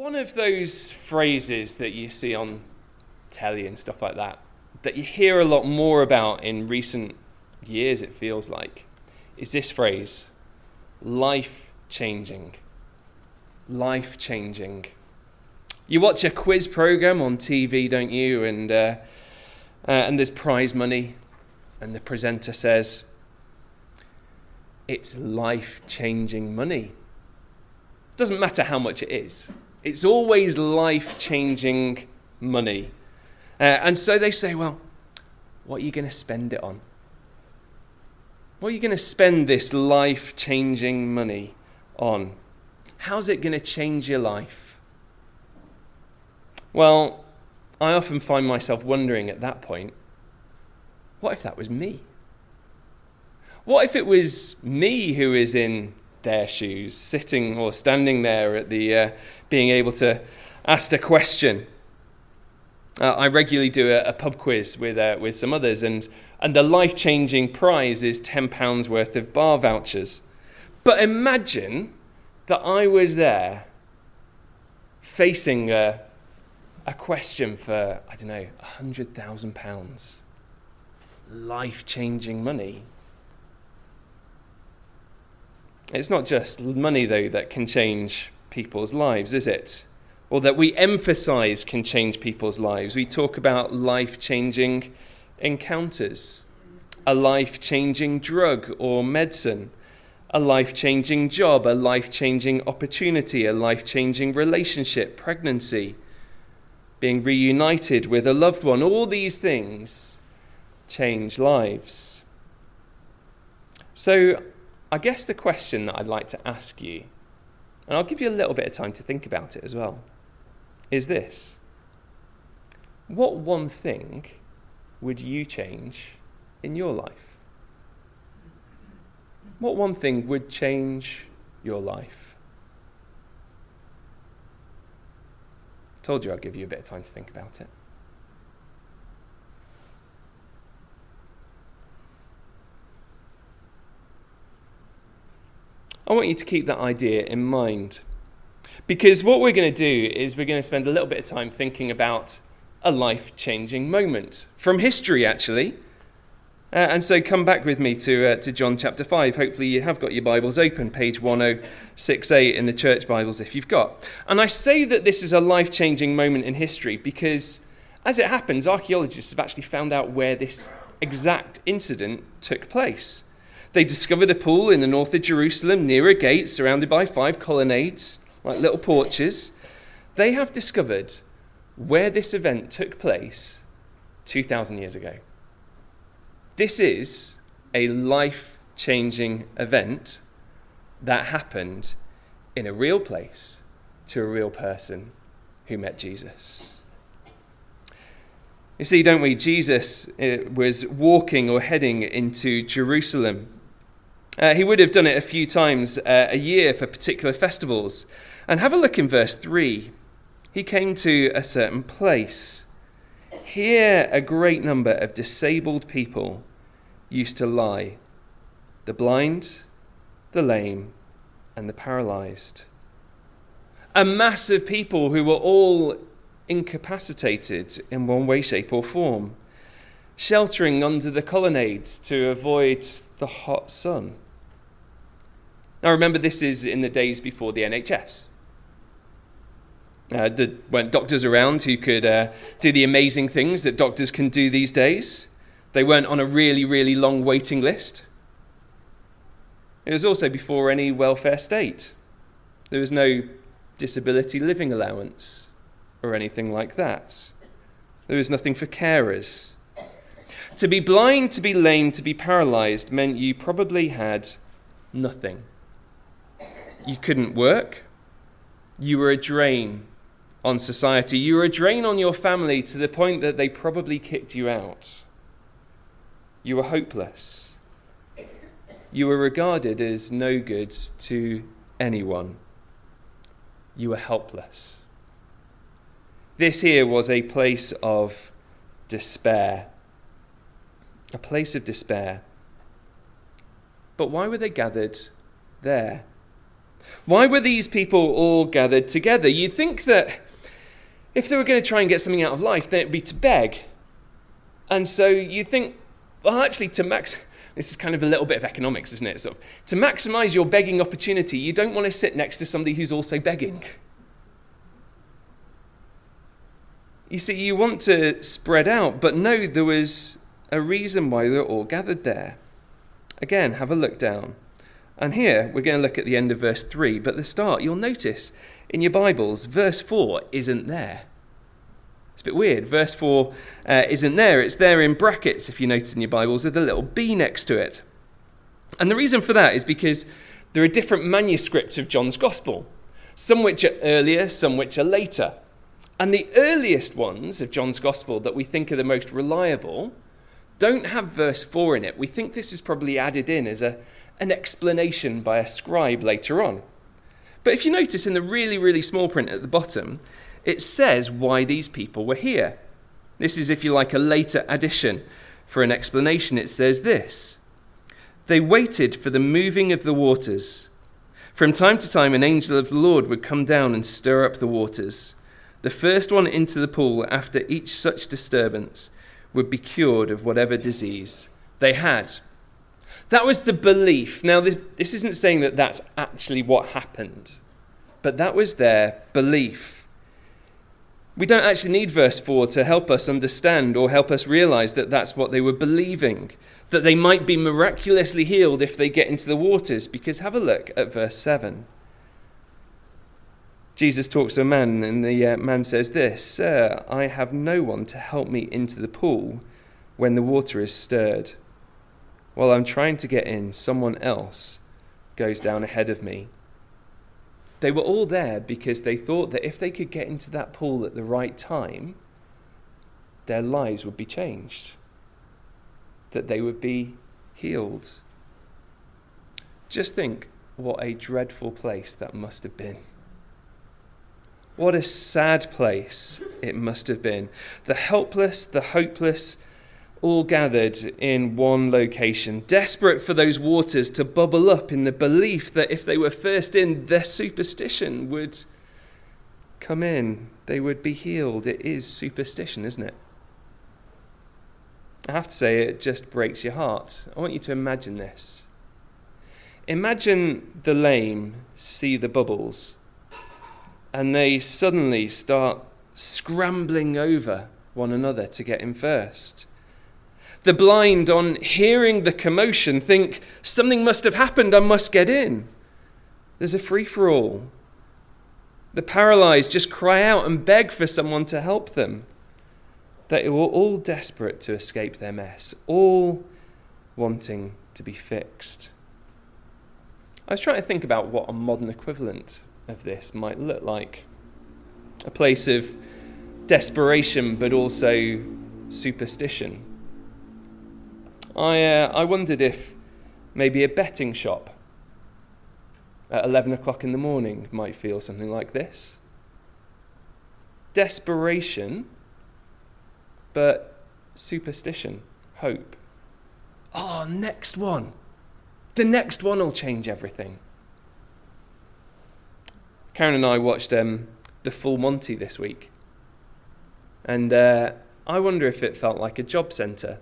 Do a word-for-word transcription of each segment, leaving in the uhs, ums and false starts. one of those phrases that you see on telly and stuff like that, that you hear a lot more about in recent years, it feels like, is this phrase, life-changing. Life-changing. You watch a quiz program on T V, don't you? And uh, uh, and there's prize money, and the presenter says, it's life-changing money. Doesn't matter how much it is. It's always life-changing money. Uh, and so they say, well, what are you going to spend it on? What are you going to spend this life-changing money on? How's it going to change your life? Well, I often find myself wondering at that point, what if that was me? What if it was me who is in their shoes, sitting or standing there at the, uh, being able to ask a question? Uh, I regularly do a, a pub quiz with uh, with some others, and, and the life-changing prize is ten pounds worth of bar vouchers. But imagine that I was there facing a, a question for, I don't know, one hundred thousand pounds. Life-changing money. It's not just money, though, that can change people's lives, is it? Or that we emphasize can change people's lives. We talk about life-changing encounters, a life-changing drug or medicine, a life-changing job, a life-changing opportunity, a life-changing relationship, pregnancy, being reunited with a loved one. All these things change lives. So I guess the question that I'd like to ask you, and I'll give you a little bit of time to think about it as well, is this. What one thing would you change in your life? What one thing would change your life? I told you I'd give you a bit of time to think about it. I want you to keep that idea in mind, because what we're going to do is we're going to spend a little bit of time thinking about a life-changing moment from history, actually. Uh, and so come back with me to uh, to John chapter five. Hopefully you have got your Bibles open, page ten sixty-eight in the church Bibles if you've got. And I say that this is a life-changing moment in history because, as it happens, archaeologists have actually found out where this exact incident took place. They discovered a pool in the north of Jerusalem near a gate surrounded by five colonnades, like little porches. They have discovered where this event took place two thousand years ago. This is a life-changing event that happened in a real place to a real person who met Jesus. You see, don't we? Jesus was walking or heading into Jerusalem. Uh, he would have done it a few times uh, a year for particular festivals. And have a look in verse three. He came to a certain place. Here a great number of disabled people used to lie. The blind, the lame, and the paralyzed. A mass of people who were all incapacitated in one way, shape, or form, sheltering under the colonnades to avoid the hot sun. Now remember, this is in the days before the N H S. Uh, there weren't doctors around who could uh, do the amazing things that doctors can do these days. They weren't on a really, really long waiting list. It was also before any welfare state. There was no disability living allowance or anything like that. There was nothing for carers. To be blind, to be lame, to be paralysed meant you probably had nothing. You couldn't work. You were a drain on society. You were a drain on your family to the point that they probably kicked you out. You were hopeless. You were regarded as no good to anyone. You were helpless. This here was a place of despair. A place of despair. But why were they gathered there? Why were these people all gathered together? You'd think that if they were going to try and get something out of life, then it'd be to beg. And so you think, well, actually, to max, this is kind of a little bit of economics, isn't it? Sort of, to maximize your begging opportunity, you don't want to sit next to somebody who's also begging. You see, you want to spread out, but no, there was a reason why they were all gathered there. Again, have a look down. And here, we're going to look at the end of verse three, but the start, you'll notice in your Bibles, verse four isn't there. It's a bit weird. Verse four uh, isn't there. It's there in brackets, if you notice in your Bibles, with a little B next to it. And the reason for that is because there are different manuscripts of John's Gospel, some which are earlier, some which are later. And the earliest ones of John's Gospel that we think are the most reliable don't have verse four in it. We think this is probably added in as a an explanation by a scribe later on. But if you notice in the really, really small print at the bottom, it says why these people were here. This is, if you like, a later addition for an explanation. It says this: they waited for the moving of the waters. From time to time, an angel of the Lord would come down and stir up the waters. The first one into the pool after each such disturbance would be cured of whatever disease they had. That was the belief. Now, this, this isn't saying that that's actually what happened, but that was their belief. We don't actually need verse four to help us understand or help us realize that that's what they were believing, that they might be miraculously healed if they get into the waters, because have a look at verse seven. Jesus talks to a man, and the uh, man says this: "Sir, I have no one to help me into the pool when the water is stirred. While I'm trying to get in, someone else goes down ahead of me." They were all there because they thought that if they could get into that pool at the right time, their lives would be changed, that they would be healed. Just think what a dreadful place that must have been. What a sad place it must have been. The helpless, the hopeless, all gathered in one location, desperate for those waters to bubble up in the belief that if they were first in, their superstition would come in. They would be healed. It is superstition, isn't it? I have to say, it just breaks your heart. I want you to imagine this. Imagine the lame see the bubbles, and they suddenly start scrambling over one another to get in first. The blind, on hearing the commotion, think, something must have happened, I must get in. There's a free-for-all. The paralyzed just cry out and beg for someone to help them. They were all desperate to escape their mess, all wanting to be fixed. I was trying to think about what a modern equivalent of this might look like. A place of desperation, but also superstition. I uh, I wondered if maybe a betting shop at eleven o'clock in the morning might feel something like this. Desperation, but superstition, hope. Oh, next one. The next one will change everything. Karen and I watched um, The Full Monty this week. And uh, I wonder if it felt like a job centre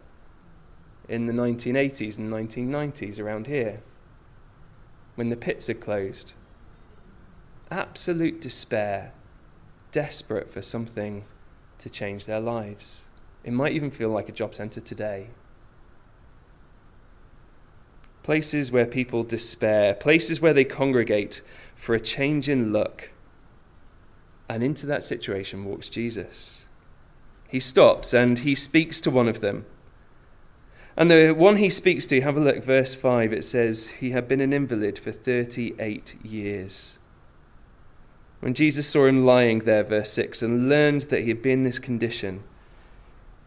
in the nineteen eighties and nineteen nineties around here, when the pits had closed. Absolute despair, desperate for something to change their lives. It might even feel like a job centre today. Places where people despair, places where they congregate for a change in look. And into that situation walks Jesus. He stops and he speaks to one of them. And the one he speaks to, have a look, verse five, it says, he had been an invalid for thirty-eight years. When Jesus saw him lying there, verse six, and learned that he had been in this condition,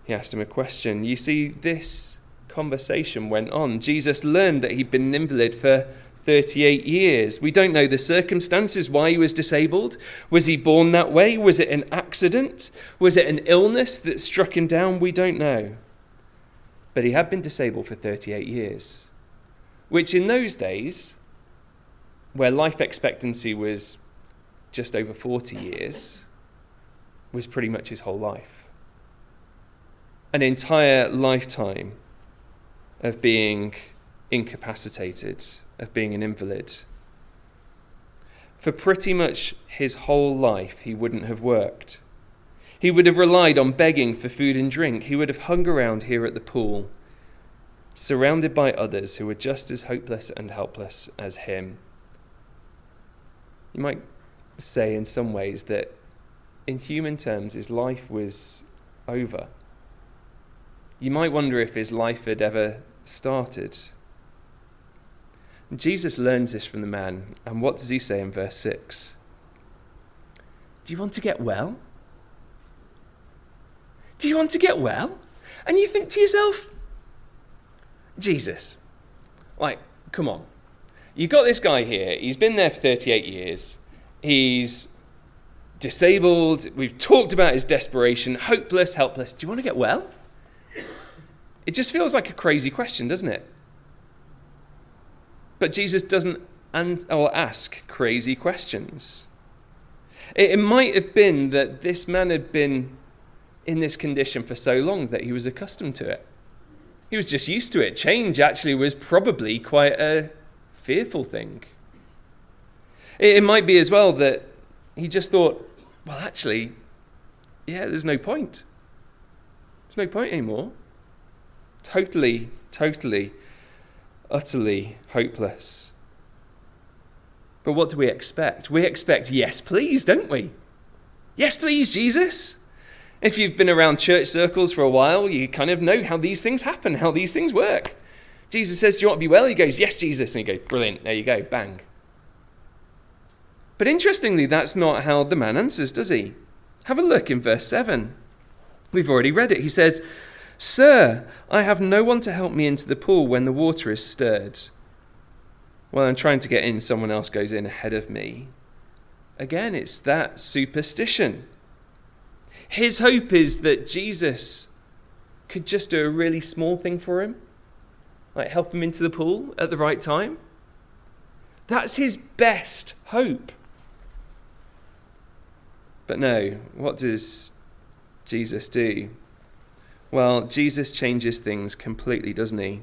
he asked him a question. You see, this conversation went on. Jesus learned that he'd been an invalid for thirty-eight years. We don't know the circumstances, why he was disabled. Was he born that way? Was it an accident? Was it an illness that struck him down? We don't know. But he had been disabled for thirty-eight years, which in those days where life expectancy was just over forty years, was pretty much his whole life. An entire lifetime of being incapacitated, of being an invalid. For pretty much his whole life, he wouldn't have worked. He would have relied on begging for food and drink. He would have hung around here at the pool, surrounded by others who were just as hopeless and helpless as him. You might say in some ways that in human terms his life was over. You might wonder if his life had ever started. And Jesus learns this from the man, and what does he say in verse six? Do you want to get well? Do you want to get well? And you think to yourself, Jesus, like, come on. You've got this guy here, he's been there for thirty-eight years, he's disabled, we've talked about his desperation, hopeless, helpless. Do you want to get well? It just feels like a crazy question, doesn't it? But Jesus doesn't an- or ask crazy questions. It, it might have been that this man had been in this condition for so long that he was accustomed to it. He was just used to it. Change actually was probably quite a fearful thing. It, it might be as well that he just thought, well, actually, yeah, there's no point. There's no point anymore. Totally, totally, utterly hopeless. But what do we expect? We expect yes, please, don't we? Yes, please, Jesus. If you've been around church circles for a while, you kind of know how these things happen, how these things work. Jesus says, do you want to be well? He goes, yes, Jesus. And you go, brilliant, there you go, bang. But interestingly, that's not how the man answers, does he? Have a look in verse seven. We've already read it. He says, Sir, I have no one to help me into the pool when the water is stirred. While I'm trying to get in, someone else goes in ahead of me. Again, it's that superstition. His hope is that Jesus could just do a really small thing for him, like help him into the pool at the right time. That's his best hope. But no, what does Jesus do? Well, Jesus changes things completely, doesn't he?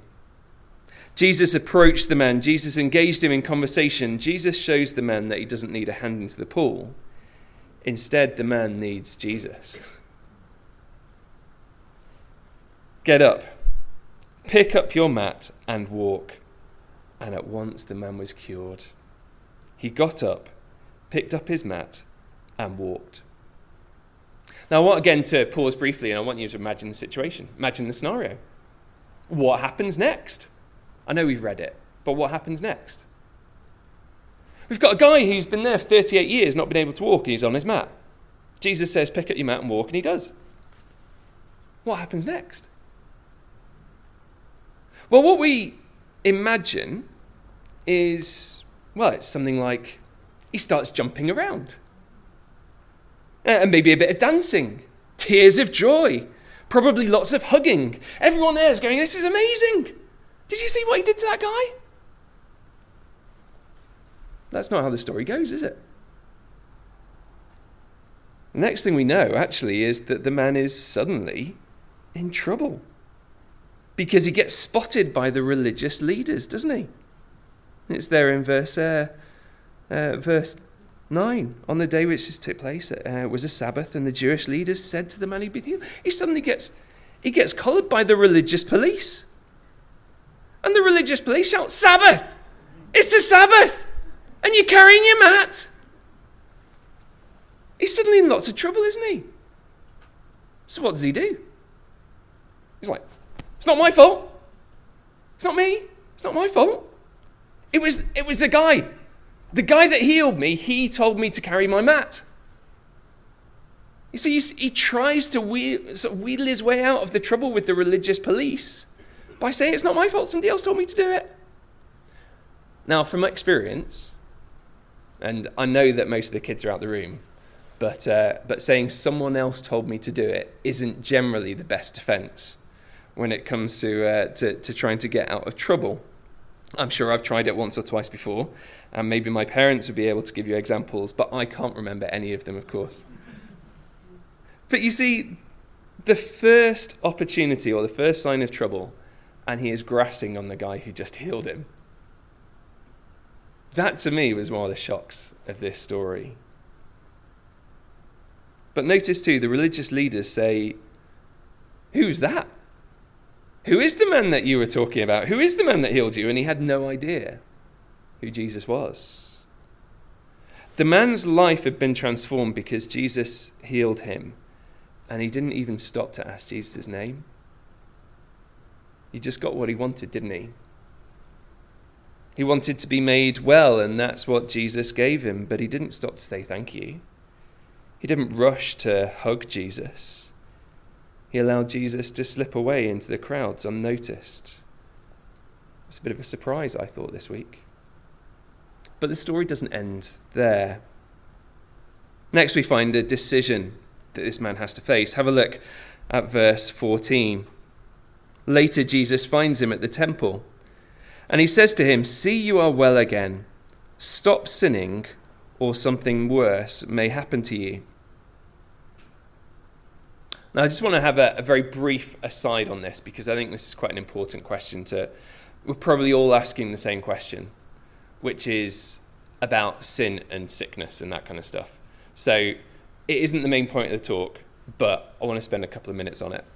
Jesus approached the man. Jesus engaged him in conversation. Jesus shows the man that he doesn't need a hand into the pool. Instead, the man needs Jesus. Get up, pick up your mat and walk. And at once the man was cured. He got up, picked up his mat and walked. Now I want again to pause briefly and I want you to imagine the situation. Imagine the scenario. What happens next? I know we've read it, but what happens next? We've got a guy who's been there for thirty-eight years, not been able to walk, and he's on his mat. Jesus says, pick up your mat and walk, and he does. What happens next? Well, what we imagine is, well, it's something like he starts jumping around. And maybe a bit of dancing, tears of joy, probably lots of hugging. Everyone there is going, this is amazing. Did you see what he did to that guy? That's not how the story goes, is it? The next thing we know, actually, is that the man is suddenly in trouble because he gets spotted by the religious leaders, doesn't he? It's there in verse uh, uh, verse nine. On the day which this took place uh, was a Sabbath, and the Jewish leaders said to the man who'd been healed. He suddenly gets he gets collared by the religious police, and the religious police shout, "Sabbath! It's the Sabbath!" And you're carrying your mat. He's suddenly in lots of trouble, isn't he? So what does he do? He's like, it's not my fault. It's not me. It's not my fault. It was, it was the guy. The guy that healed me, he told me to carry my mat. You see, he tries to wheel, sort of wheedle his way out of the trouble with the religious police by saying, it's not my fault, somebody else told me to do it. Now, from experience, and I know that most of the kids are out the room, but uh, but saying someone else told me to do it isn't generally the best defense when it comes to, uh, to, to trying to get out of trouble. I'm sure I've tried it once or twice before, and maybe my parents would be able to give you examples, but I can't remember any of them, of course. But you see, the first opportunity or the first sign of trouble, and he is grassing on the guy who just healed him. That, to me, was one of the shocks of this story. But notice, too, the religious leaders say, who's that? Who is the man that you were talking about? Who is the man that healed you? And he had no idea who Jesus was. The man's life had been transformed because Jesus healed him. And he didn't even stop to ask Jesus' name. He just got what he wanted, didn't he? He wanted to be made well, and that's what Jesus gave him. But he didn't stop to say thank you. He didn't rush to hug Jesus. He allowed Jesus to slip away into the crowds unnoticed. It's a bit of a surprise, I thought, this week. But the story doesn't end there. Next we find a decision that this man has to face. Have a look at verse fourteen. Later Jesus finds him at the temple, and he says to him, "See, you are well again. Stop sinning, or something worse may happen to you." Now, I just want to have a, a very brief aside on this, because I think this is quite an important question to... We're probably all asking the same question, which is about sin and sickness and that kind of stuff. So it isn't the main point of the talk, but I want to spend a couple of minutes on it.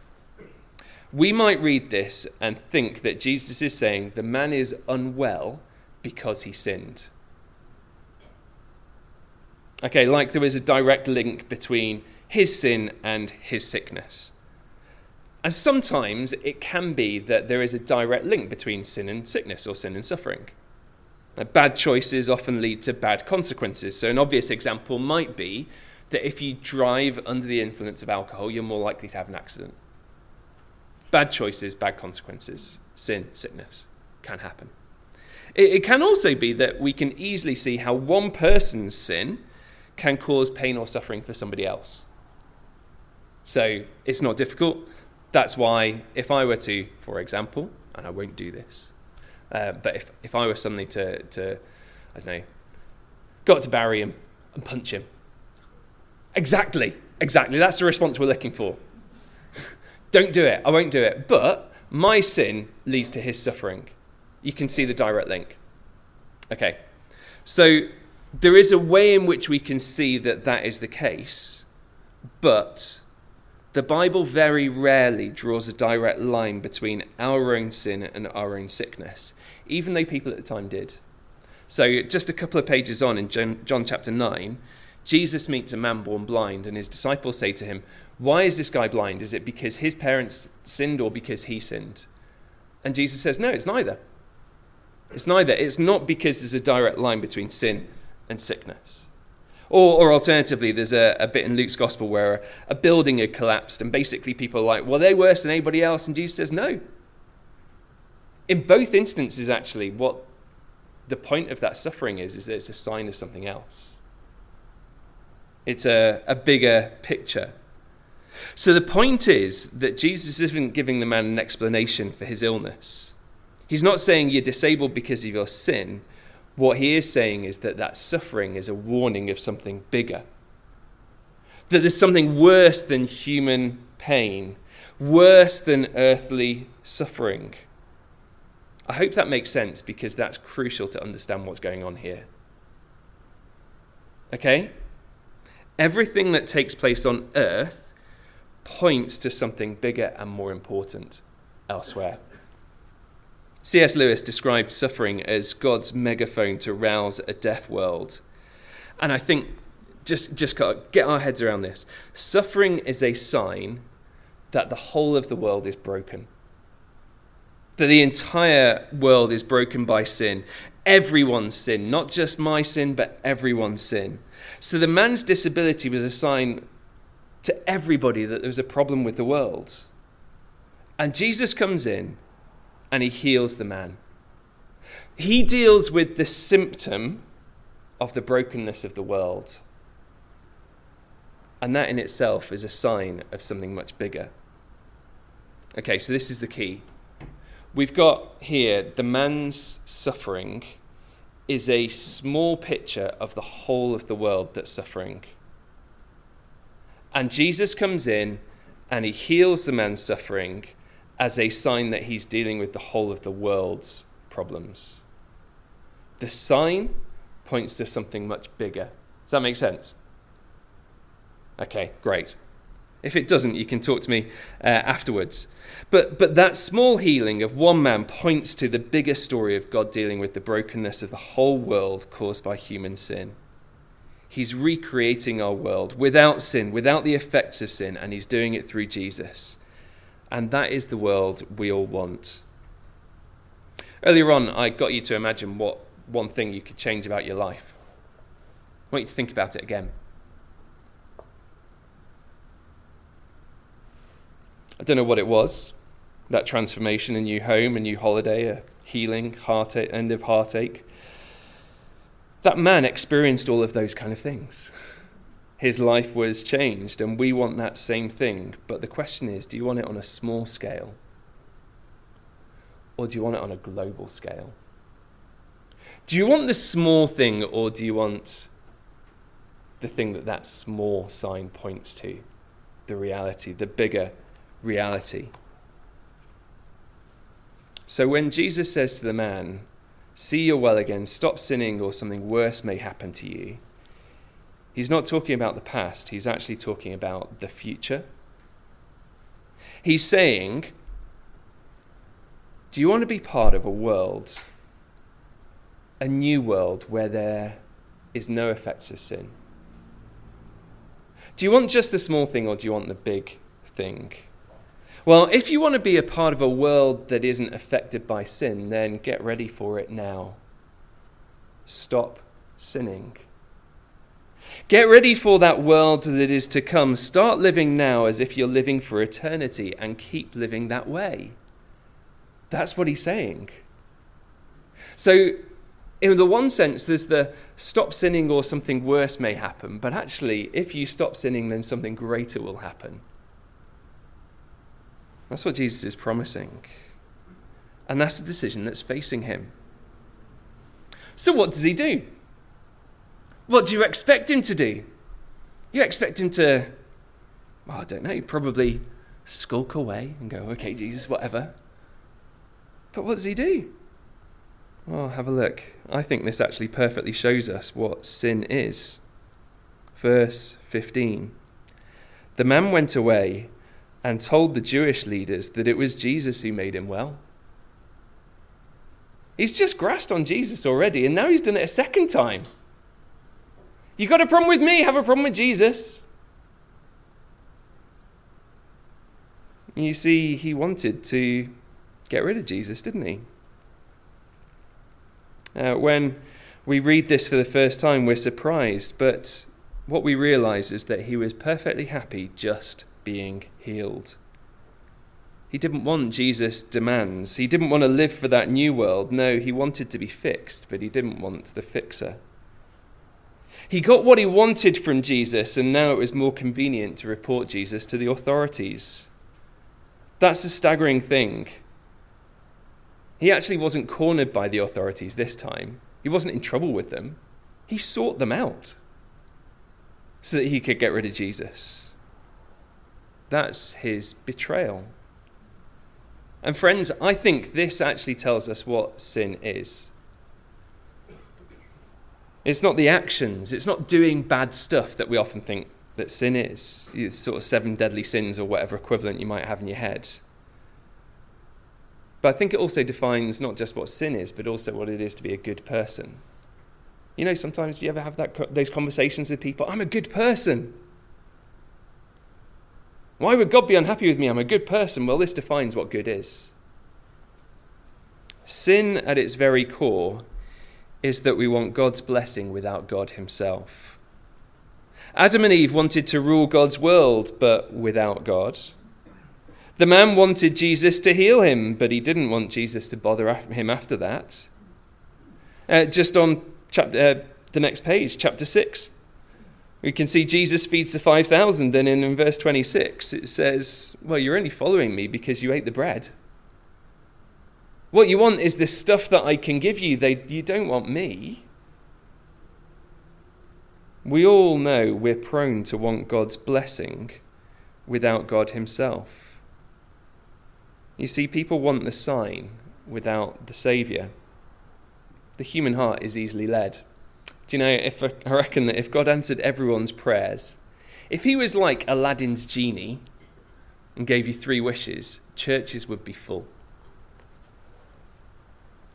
We might read this and think that Jesus is saying the man is unwell because he sinned. Okay, like there is a direct link between his sin and his sickness. And sometimes it can be that there is a direct link between sin and sickness, or sin and suffering. Now, bad choices often lead to bad consequences. So an obvious example might be that if you drive under the influence of alcohol, you're more likely to have an accident. Bad choices, bad consequences. Sin, sickness can happen. It, it can also be that we can easily see how one person's sin can cause pain or suffering for somebody else. So it's not difficult. That's why if I were to, for example, and I won't do this, uh, but if, if I were suddenly to, to, I don't know, go up to Barry him and punch him. Exactly, exactly. That's the response we're looking for. Don't do it. I won't do it. But my sin leads to his suffering. You can see the direct link. Okay. So there is a way in which we can see that that is the case, but the Bible very rarely draws a direct line between our own sin and our own sickness, even though people at the time did. So just a couple of pages on in John chapter nine, Jesus meets a man born blind, and his disciples say to him, "Why is this guy blind? Is it because his parents sinned or because he sinned?" And Jesus says, "No, it's neither. It's neither. It's not because there's a direct line between sin and sickness." Or, or alternatively, there's a, a bit in Luke's gospel where a, a building had collapsed, and basically people are like, well, they're worse than anybody else, and Jesus says no. In both instances, actually, what the point of that suffering is, is that it's a sign of something else. It's a, a bigger picture. So the point is that Jesus isn't giving the man an explanation for his illness. He's not saying you're disabled because of your sin. What he is saying is that that suffering is a warning of something bigger. That there's something worse than human pain, worse than earthly suffering. I hope that makes sense, because that's crucial to understand what's going on here. Okay? Everything that takes place on earth points to something bigger and more important elsewhere. C S Lewis described suffering as God's megaphone to rouse a deaf world. And I think, just, just got to get our heads around this. Suffering is a sign that the whole of the world is broken. That the entire world is broken by sin. Everyone's sin, not just my sin, but everyone's sin. So the man's disability was a sign to everybody that there was a problem with the world. And Jesus comes in, and he heals the man. He deals with the symptom of the brokenness of the world. And that in itself is a sign of something much bigger. Okay, so this is the key. we've got here the man's suffering is a small picture of the whole of the world that's suffering. And Jesus comes in and he heals the man's suffering as a sign that he's dealing with the whole of the world's problems. The sign points to something much bigger. Does that make sense? Okay, great. If it doesn't, you can talk to me uh, afterwards. But but that small healing of one man points to the bigger story of God dealing with the brokenness of the whole world caused by human sin. He's recreating our world without sin, without the effects of sin, and he's doing it through Jesus. And that is the world we all want. Earlier on, I got you to imagine what one thing you could change about your life. I want you to think about it again. I don't know what it was, that transformation, a new home, a new holiday, a healing, heartache, end of heartache. That man experienced all of those kind of things. His life was changed, and we want that same thing. But the question is, do you want it on a small scale? Or do you want it on a global scale? Do you want the small thing, or do you want the thing that that small sign points to? The reality, the bigger reality. So when Jesus says to the man, see you're well again, stop sinning or something worse may happen to you, he's not talking about the past, he's actually talking about the future. He's saying, do you want to be part of a world, a new world where there is no effects of sin? Do you want just the small thing or do you want the big thing? Well, if you want to be a part of a world that isn't affected by sin, then get ready for it now. Stop sinning. Get ready for that world that is to come. Start living now as if you're living for eternity and keep living that way. That's what he's saying. So, in the one sense, there's the stop sinning or something worse may happen, but actually, if you stop sinning, then something greater will happen. That's what Jesus is promising. And that's the decision that's facing him. So what does he do? What do you expect him to do? You expect him to, well, I don't know, probably skulk away and go, okay, Jesus, whatever. But what does he do? Well, have a look. I think this actually perfectly shows us what sin is. Verse fifteen. The man went away and told the Jewish leaders that it was Jesus who made him well. He's just grasped on Jesus already, and now he's done it a second time. You got a problem with me, have a problem with Jesus. You see, he wanted to get rid of Jesus, didn't he? Uh, when we read this for the first time, we're surprised, but what we realize is that he was perfectly happy just being healed. He didn't want Jesus' demands. He didn't want to live for that new world. No, he wanted to be fixed, but he didn't want the fixer. He got what he wanted from Jesus, and now it was more convenient to report Jesus to the authorities. That's a staggering thing. He actually wasn't cornered by the authorities this time. He wasn't in trouble with them. He sought them out so that he could get rid of Jesus. That's his betrayal. And friends, I think this actually tells us what sin is. It's not the actions, it's not doing bad stuff that we often think that sin is. It's sort of seven deadly sins or whatever equivalent you might have in your head. But I think it also defines not just what sin is, but also what it is to be a good person. You know, sometimes you ever have that those conversations with people, I'm a good person. Why would God be unhappy with me? I'm a good person. Well, this defines what good is. Sin at its very core is that we want God's blessing without God himself. Adam and Eve wanted to rule God's world, but without God. The man wanted Jesus to heal him, but he didn't want Jesus to bother him after that. Uh, just on chap- uh, the next page, chapter six. We can see Jesus feeds the five thousand, and in verse twenty-six it says, well, you're only following me because you ate the bread. What you want is this stuff that I can give you. They, you don't want me. We all know we're prone to want God's blessing without God himself. You see, people want the sign without the Saviour. The human heart is easily led. Do you know, if I reckon that if God answered everyone's prayers, if he was like Aladdin's genie and gave you three wishes, churches would be full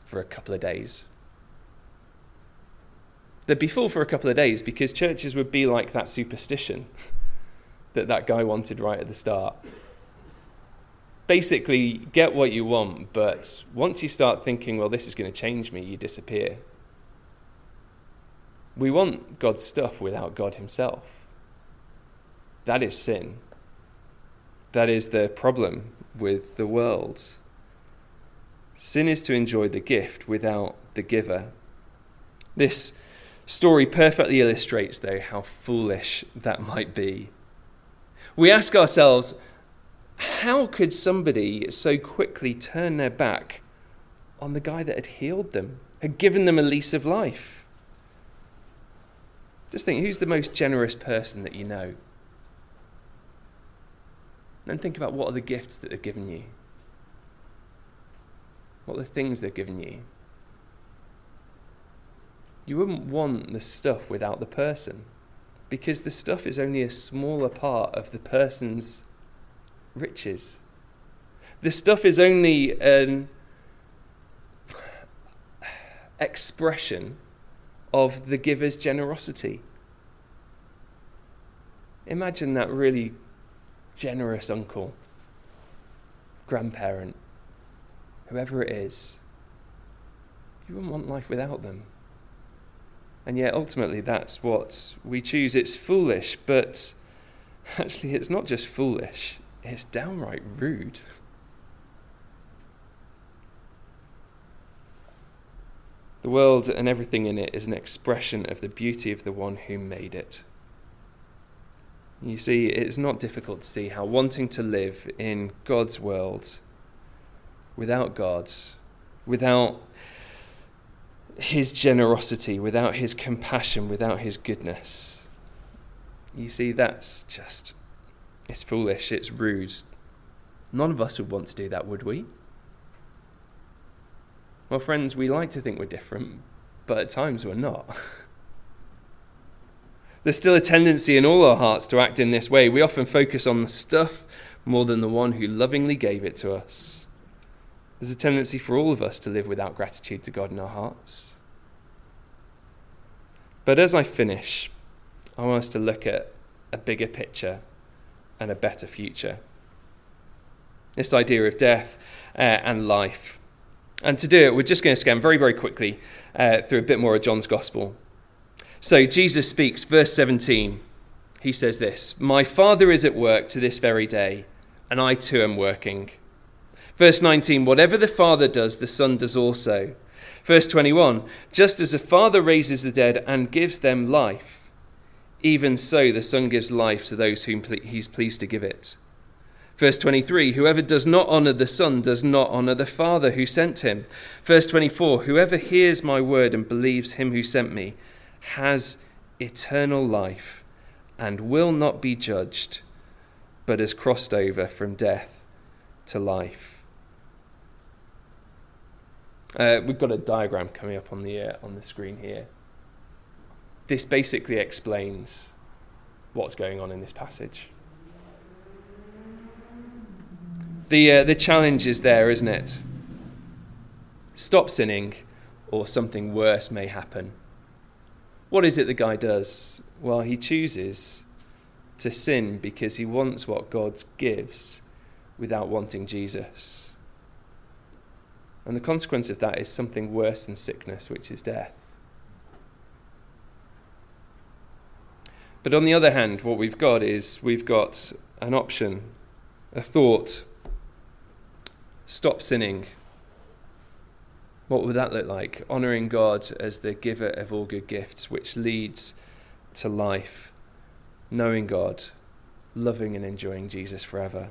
for a couple of days. They'd be full for a couple of days because churches would be like that superstition that that guy wanted right at the start. Basically, get what you want, but once you start thinking, well, this is going to change me, you disappear. We want God's stuff without God himself. That is sin. That is the problem with the world. Sin is to enjoy the gift without the giver. This story perfectly illustrates, though, how foolish that might be. We ask ourselves, how could somebody so quickly turn their back on the guy that had healed them, had given them a lease of life? Just think, who's the most generous person that you know? And think about what are the gifts that they've given you? What are the things they've given you? You wouldn't want the stuff without the person, because the stuff is only a smaller part of the person's riches. The stuff is only an expression of the giver's generosity. Imagine that really generous uncle, grandparent, whoever it is. You wouldn't want life without them. And yet, ultimately, that's what we choose. It's foolish, but actually, it's not just foolish. It's downright rude. The world and everything in it is an expression of the beauty of the one who made it. You see, it's not difficult to see how wanting to live in God's world, without God, without his generosity, without his compassion, without his goodness. You see, that's just, it's foolish, it's rude. None of us would want to do that, would we? Well, friends, we like to think we're different, but at times we're not. There's still a tendency in all our hearts to act in this way. We often focus on the stuff more than the one who lovingly gave it to us. There's a tendency for all of us to live without gratitude to God in our hearts. But as I finish, I want us to look at a bigger picture and a better future. This idea of death uh, and life. And to do it, we're just going to scan very, very quickly uh, through a bit more of John's Gospel. So Jesus speaks, verse seventeen. He says this, "My Father is at work to this very day, and I too am working." Verse nineteen, "Whatever the Father does, the Son does also." Verse twenty-one, "Just as the Father raises the dead and gives them life, even so the Son gives life to those whom he's pleased to give it." Verse twenty-three, "Whoever does not honour the Son does not honour the Father who sent him." Verse twenty-four, "Whoever hears my word and believes him who sent me has eternal life and will not be judged, but has crossed over from death to life." Uh, we've got a diagram coming up on the uh, on the screen here. This basically explains what's going on in this passage. The uh, the challenge is there, isn't it? Stop sinning, or something worse may happen. What is it the guy does? Well, he chooses to sin because he wants what God gives without wanting Jesus. And the consequence of that is something worse than sickness, which is death. But on the other hand, what we've got is we've got an option, a thought. Stop sinning. What would that look like? Honouring God as the giver of all good gifts, which leads to life, knowing God, loving and enjoying Jesus forever.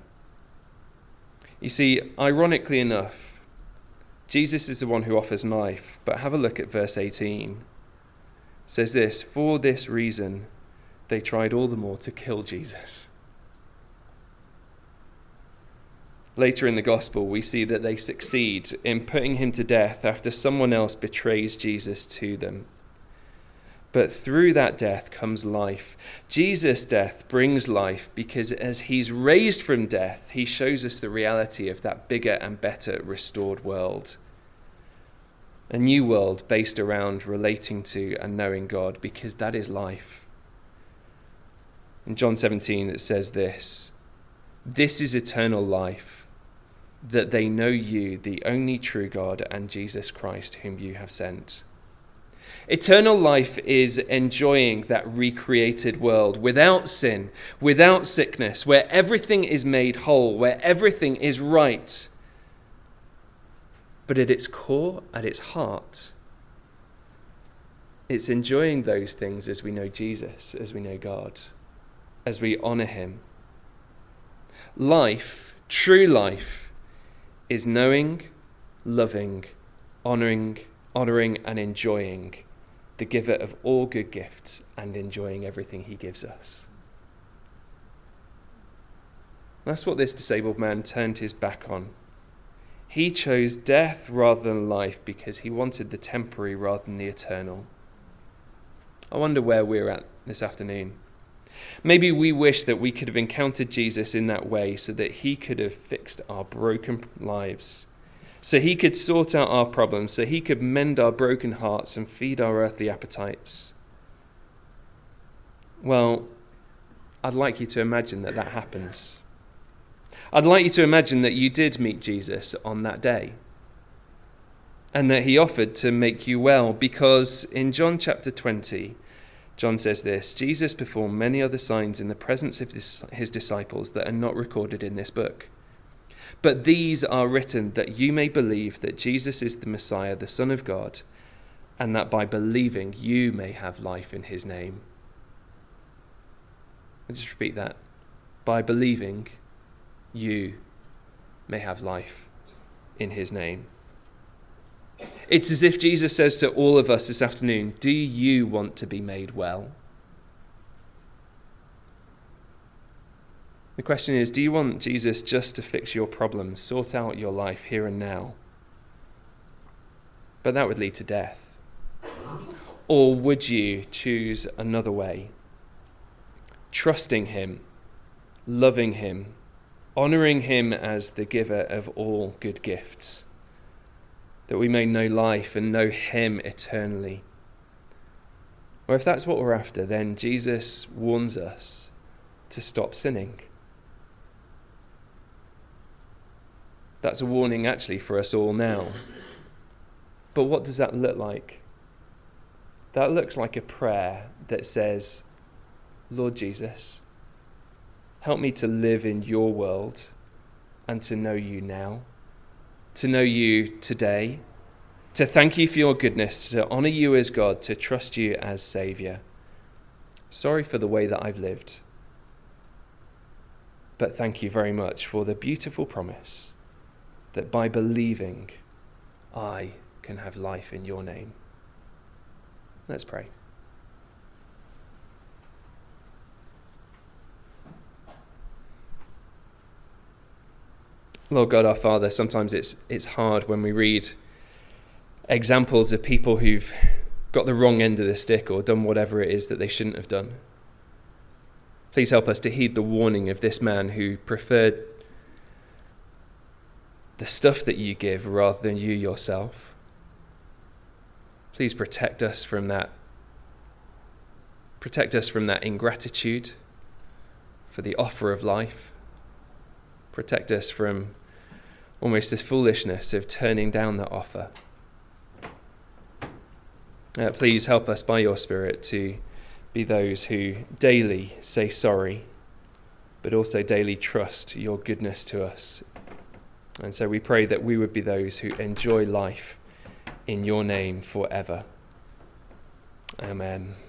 You see, ironically enough, Jesus is the one who offers life, but have a look at verse eighteen. It says this, for this reason they tried all the more to kill Jesus. Later in the gospel, we see that they succeed in putting him to death after someone else betrays Jesus to them. But through that death comes life. Jesus' death brings life because as he's raised from death, he shows us the reality of that bigger and better restored world. A new world based around relating to and knowing God, because that is life. In John seventeen, it says this, this is eternal life, that they know you, the only true God, and Jesus Christ, whom you have sent. Eternal life is enjoying that recreated world without sin, without sickness, where everything is made whole, where everything is right. But at its core, at its heart, it's enjoying those things as we know Jesus, as we know God, as we honor him. Life, true life, is knowing, loving, honoring, honoring and enjoying the giver of all good gifts and enjoying everything he gives us. That's what this disabled man turned his back on. He chose death rather than life because he wanted the temporary rather than the eternal. I wonder where we're at this afternoon. Maybe we wish that we could have encountered Jesus in that way so that he could have fixed our broken lives, so he could sort out our problems, so he could mend our broken hearts and feed our earthly appetites. Well, I'd like you to imagine that that happens. I'd like you to imagine that you did meet Jesus on that day and that he offered to make you well, because in John chapter twenty, John says this, Jesus performed many other signs in the presence of his disciples that are not recorded in this book. But these are written that you may believe that Jesus is the Messiah, the Son of God, and that by believing you may have life in his name. I'll just repeat that. By believing you may have life in his name. It's as if Jesus says to all of us this afternoon, do you want to be made well? The question is, do you want Jesus just to fix your problems, sort out your life here and now? But that would lead to death. Or would you choose another way? Trusting him, loving him, honoring him as the giver of all good gifts, that we may know life and know him eternally. Or if that's what we're after, then Jesus warns us to stop sinning. That's a warning actually for us all now. But what does that look like? That looks like a prayer that says, Lord Jesus, help me to live in your world and to know you now, to know you today, to thank you for your goodness, to honor you as God, to trust you as Saviour. Sorry for the way that I've lived, but thank you very much for the beautiful promise that by believing, I can have life in your name. Let's pray. Lord God, our Father, sometimes it's it's hard when we read examples of people who've got the wrong end of the stick or done whatever it is that they shouldn't have done. Please help us to heed the warning of this man who preferred the stuff that you give rather than you yourself. Please protect us from that. Protect us from that ingratitude for the offer of life. Protect us from almost this foolishness of turning down that offer. Uh, please help us by your Spirit to be those who daily say sorry, but also daily trust your goodness to us. And so we pray that we would be those who enjoy life in your name forever. Amen.